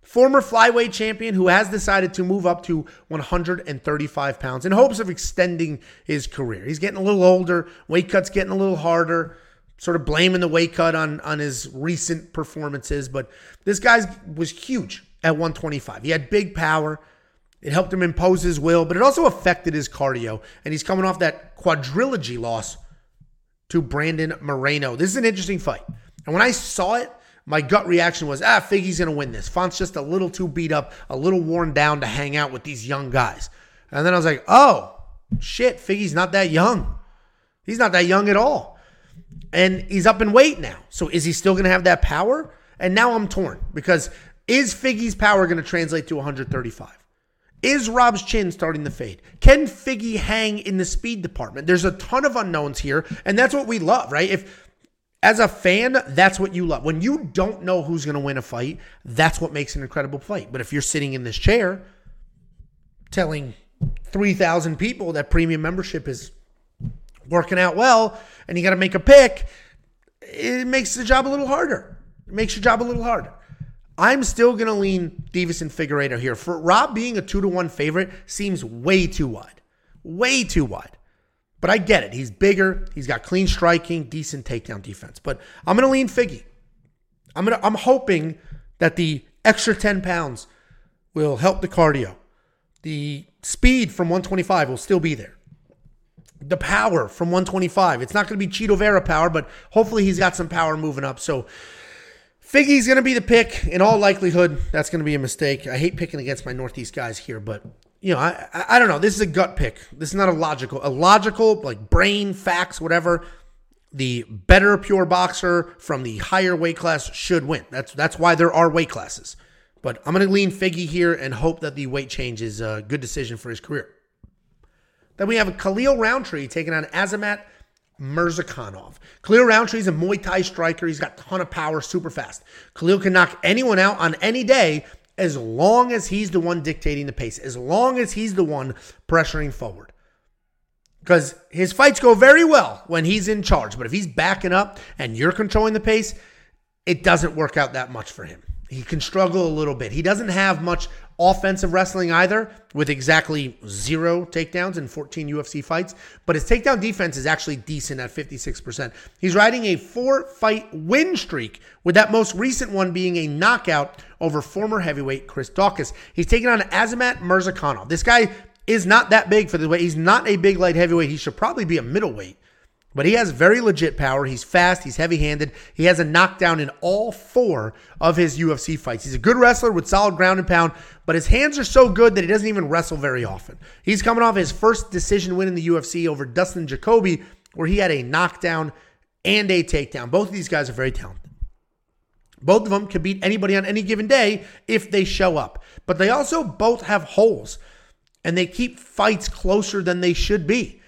Former flyweight champion who has decided to move up to 135 pounds in hopes of extending his career. He's getting a little older. Weight cut's getting a little harder. Sort of blaming the weight cut on his recent performances. But this guy was huge at 125. He had big power. It helped him impose his will, but it also affected his cardio. And he's coming off that quadrilogy loss to Brandon Moreno. This is an interesting fight. And when I saw it, my gut reaction was, Figgy's going to win this. Font's just a little too beat up, a little worn down to hang out with these young guys. And then I was like, oh, shit, Figgy's not that young. He's not that young at all. And he's up in weight now. So is he still going to have that power? And now I'm torn because is Figgy's power going to translate to 135? Is Rob's chin starting to fade? Can Figgy hang in the speed department? There's a ton of unknowns here, and that's what we love, right? If, as a fan, that's what you love. When you don't know who's going to win a fight, that's what makes an incredible fight. But if you're sitting in this chair telling 3,000 people that premium membership is working out well and you got to make a pick, it makes the job a little harder. It makes your job a little harder. I'm still going to lean Deiveson Figueiredo here. For Rob being a 2-to-1 favorite seems way too wide. Way too wide. But I get it. He's bigger. He's got clean striking, decent takedown defense. But I'm going to lean Figgy. I'm hoping that the extra 10 pounds will help the cardio. The speed from 125 will still be there. The power from 125. It's not going to be Chito Vera power, but hopefully he's got some power moving up. So Figgy's going to be the pick. In all likelihood, that's going to be a mistake. I hate picking against my Northeast guys here, but you know, I don't know. This is a gut pick. This is not a logical. A logical, like brain, facts, whatever. The better pure boxer from the higher weight class should win. That's why there are weight classes. But I'm going to lean Figgy here and hope that the weight change is a good decision for his career. Then we have Khalil Roundtree taking on Azamat Murzakanov. Khalil Roundtree is a Muay Thai striker. He's got a ton of power, super fast. Khalil can knock anyone out on any day as long as he's the one dictating the pace, as long as he's the one pressuring forward. Because his fights go very well when he's in charge. But if he's backing up and you're controlling the pace, it doesn't work out that much for him. He can struggle a little bit. He doesn't have much offensive wrestling either, with exactly 0 takedowns in 14 UFC fights. But his takedown defense is actually decent at 56%. He's riding a 4-fight win streak, with that most recent one being a knockout over former heavyweight Chris Daukaus. He's taking on Azamat Murzakanov. This guy is not that big for the weight. He's not a big light heavyweight. He should probably be a middleweight. But he has very legit power. He's fast. He's heavy-handed. He has a knockdown in all 4 of his UFC fights. He's a good wrestler with solid ground and pound, but his hands are so good that he doesn't even wrestle very often. He's coming off his first decision win in the UFC over Dustin Jacoby, where he had a knockdown and a takedown. Both of these guys are very talented. Both of them can beat anybody on any given day if they show up. But they also both have holes, and they keep fights closer than they should be.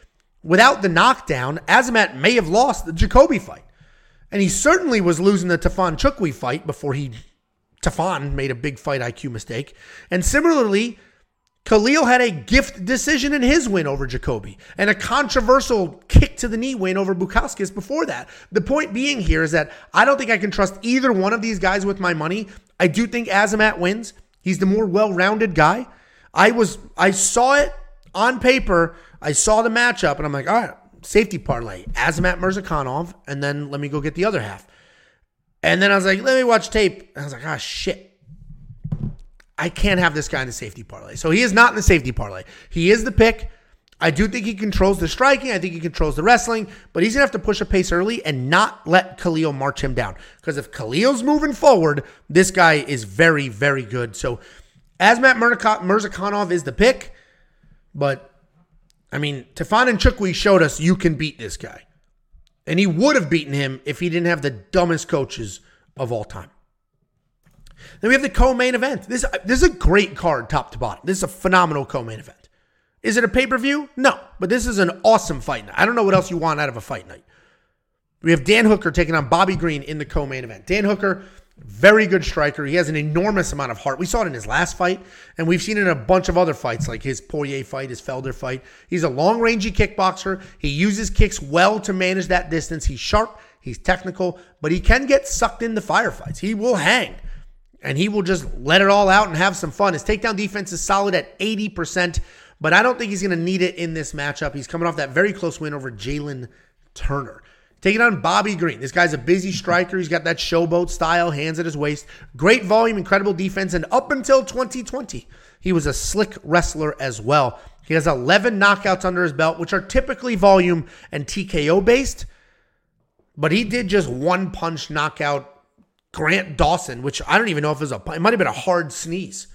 Without the knockdown, Azamat may have lost the Jacoby fight. And he certainly was losing the Tafon Chukwi fight before Tafon made a big fight IQ mistake. And similarly, Khalil had a gift decision in his win over Jacoby and a controversial kick to the knee win over Bukauskas before that. The point being here is that I don't think I can trust either one of these guys with my money. I do think Azamat wins. He's the more well-rounded guy. I saw it on paper. I saw the matchup, and I'm like, all right, safety parlay, Azamat Murzakanov, and then let me go get the other half. And then I was like, let me watch tape. And I was like, ah, shit. I can't have this guy in the safety parlay. So he is not in the safety parlay. He is the pick. I do think he controls the striking. I think he controls the wrestling, but he's going to have to push a pace early and not let Khalil march him down. Because if Khalil's moving forward, this guy is very, very good. So Azamat Murzakanov is the pick, but I mean, Tafon and Chukwi showed us you can beat this guy. And he would have beaten him if he didn't have the dumbest coaches of all time. Then we have the co-main event. This is a great card top to bottom. This is a phenomenal co-main event. Is it a pay-per-view? No, but this is an awesome fight night. I don't know what else you want out of a fight night. We have Dan Hooker taking on Bobby Green in the co-main event. Dan Hooker, very good striker. He has an enormous amount of heart. We saw it in his last fight, and we've seen it in a bunch of other fights, like his Poirier fight, his Felder fight. He's a long-rangey kickboxer. He uses kicks well to manage that distance. He's sharp, he's technical, but he can get sucked into firefights. He will hang, and he will just let it all out and have some fun. His takedown defense is solid at 80%, but I don't think he's going to need it in this matchup. He's coming off that very close win over Jalen Turner. Taking on Bobby Green. This guy's a busy striker. He's got that showboat style, hands at his waist. Great volume, incredible defense. And up until 2020, he was a slick wrestler as well. He has 11 knockouts under his belt, which are typically volume and TKO based. But he did just one punch knockout Grant Dawson, which I don't even know if it was it might have been a hard sneeze,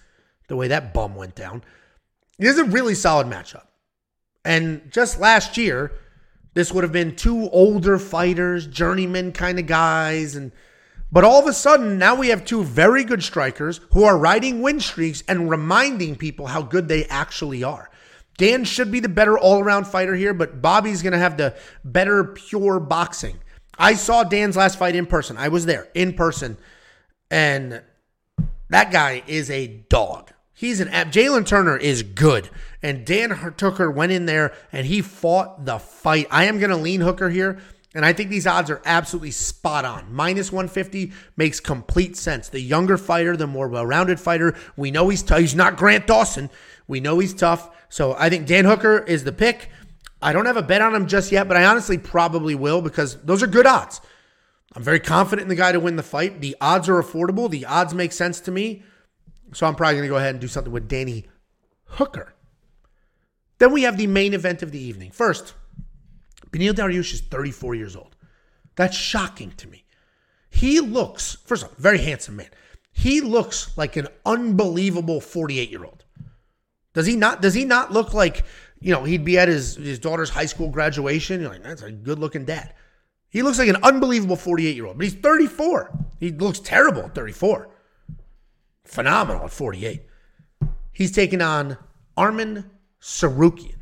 the way that bum went down. This is a really solid matchup. And just last year, this would have been two older fighters, journeyman kind of guys. But all of a sudden, now we have two very good strikers who are riding win streaks and reminding people how good they actually are. Dan should be the better all-around fighter here, but Bobby's going to have the better pure boxing. I saw Dan's last fight in person. I was there in person. And that guy is a dog. Jalen Turner is good, and Dan Hooker went in there, and he fought the fight. I am going to lean Hooker here, And I think these odds are absolutely spot on. Minus 150 makes complete sense. The younger fighter, the more well-rounded fighter. We know he's tough. He's not Grant Dawson. We know he's tough. So I think Dan Hooker is the pick. I don't have a bet on him just yet, but I honestly probably will because those are good odds. I'm very confident in the guy to win the fight. The odds are affordable. The odds make sense to me. So I'm probably going to go ahead and do something with Danny Hooker. Then we have the main event of the evening. First, Beneil Dariush is 34 years old. That's shocking to me. He looks, first of all, very handsome man. He looks like an unbelievable 48-year-old. Does he not? Does he not look like, you know, he'd be at his daughter's high school graduation? You're like, that's a good-looking dad. He looks like an unbelievable 48-year-old, but he's 34. He looks terrible at 34. Phenomenal at 48. He's taking on Arman Tsarukyan.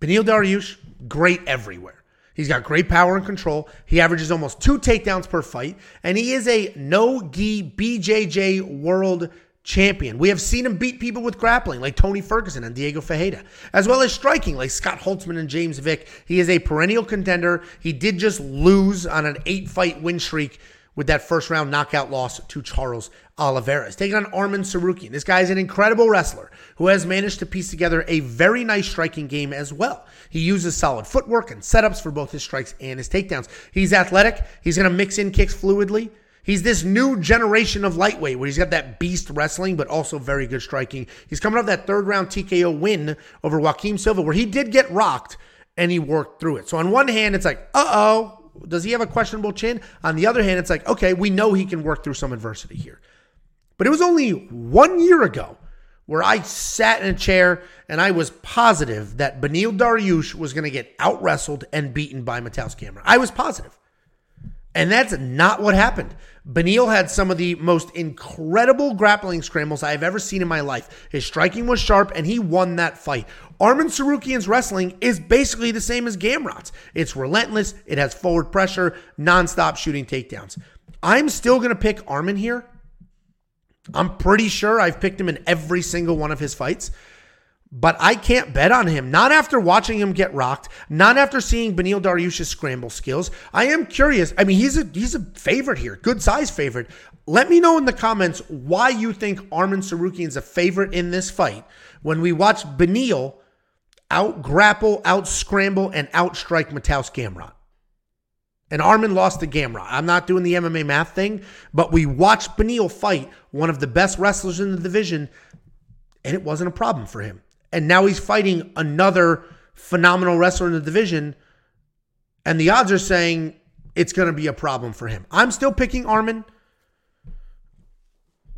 Beneil Dariush, great everywhere. He's got great power and control. He averages almost 2 takedowns per fight, and he is a no-gi BJJ world champion. We have seen him beat people with grappling like Tony Ferguson and Diego Fajeda, as well as striking like Scott Holtzman and James Vick. He is a perennial contender. He did just lose on an 8-fight win streak with that first-round knockout loss to Charles Oliveira. He's taking on Arman Tsarukyan. This guy is an incredible wrestler who has managed to piece together a very nice striking game as well. He uses solid footwork and setups for both his strikes and his takedowns. He's athletic. He's going to mix in kicks fluidly. He's this new generation of lightweight where he's got that beast wrestling, but also very good striking. He's coming off that third-round TKO win over Joaquin Silva where he did get rocked and he worked through it. So on one hand, it's like, uh-oh. Does he have a questionable chin? On the other hand, it's like, okay, we know he can work through some adversity here. But it was only 1 year ago where I sat in a chair and I was positive that Beneil Dariush was going to get out-wrestled and beaten by Mateusz Camara. I was positive. And that's not what happened. Beneil had some of the most incredible grappling scrambles I've ever seen in my life. His striking was sharp, and he won that fight. Arman Tsarukyan's wrestling is basically the same as Gamrot's. It's relentless. It has forward pressure, nonstop shooting takedowns. I'm still going to pick Arman here. I'm pretty sure I've picked him in every single one of his fights. But I can't bet on him. Not after watching him get rocked. Not after seeing Beneil Dariush's scramble skills. I am curious. I mean, he's a favorite here. Good size favorite. Let me know in the comments why you think Arman Tsarukyan's a favorite in this fight. When we watch Beneil out-grapple, out-scramble, and out-strike Mateusz Gamrot. And Arman lost to Gamrot. I'm not doing the MMA math thing, but we watched Beneil fight one of the best wrestlers in the division, and it wasn't a problem for him. And now he's fighting another phenomenal wrestler in the division. And the odds are saying it's going to be a problem for him. I'm still picking Arman.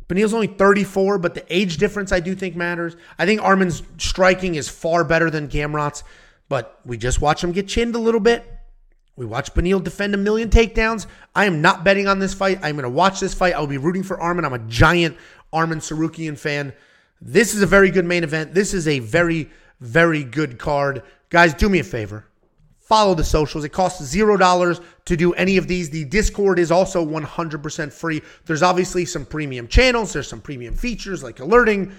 Beneil's only 34, but the age difference I do think matters. I think Arman's striking is far better than Gamrot's. But we just watch him get chinned a little bit. We watch Beneil defend a million takedowns. I am not betting on this fight. I'm going to watch this fight. I will be rooting for Arman. I'm a giant Arman Tsarukyan fan. This is a very good main event. This is a very, very good card. Guys, do me a favor. Follow the socials. It costs $0 to do any of these. The Discord is also 100% free. There's obviously some premium channels. There's some premium features like alerting.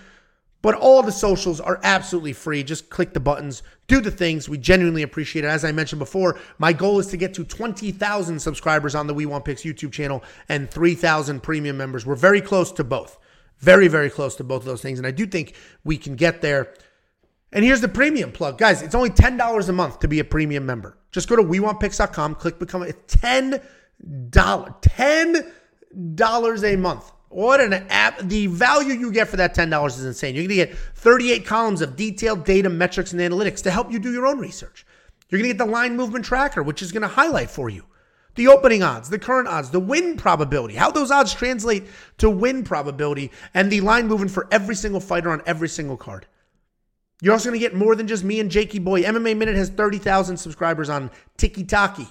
But all the socials are absolutely free. Just click the buttons, do the things. We genuinely appreciate it. As I mentioned before, my goal is to get to 20,000 subscribers on the We Want Picks YouTube channel and 3,000 premium members. We're very close to both. Very, very close to both of those things. And I do think we can get there. And here's the premium plug. Guys, it's only $10 a month to be a premium member. Just go to wewantpicks.com, click become. It's $10. $10 a month. What an app. The value you get for that $10 is insane. You're going to get 38 columns of detailed data, metrics, and analytics to help you do your own research. You're going to get the line movement tracker, which is going to highlight for you the opening odds, the current odds, the win probability, how those odds translate to win probability, and the line moving for every single fighter on every single card. You're also going to get more than just me and Jakey Boy. MMA Minute has 30,000 subscribers on Tiki-Taki.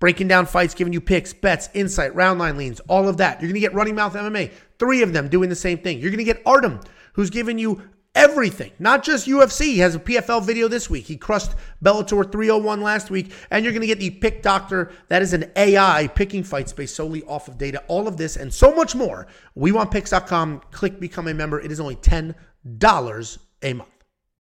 Breaking down fights, giving you picks, bets, insight, round line leans, all of that. You're going to get Running Mouth MMA, 3 of them doing the same thing. You're going to get Artem, who's giving you everything, not just UFC. He has a PFL video this week. He crushed Bellator 301 last week. And you're going to get the Pick Doctor. That is an AI picking fights based solely off of data. All of this and so much more. WeWantPicks.com. Click Become a Member. It is only $10 a month.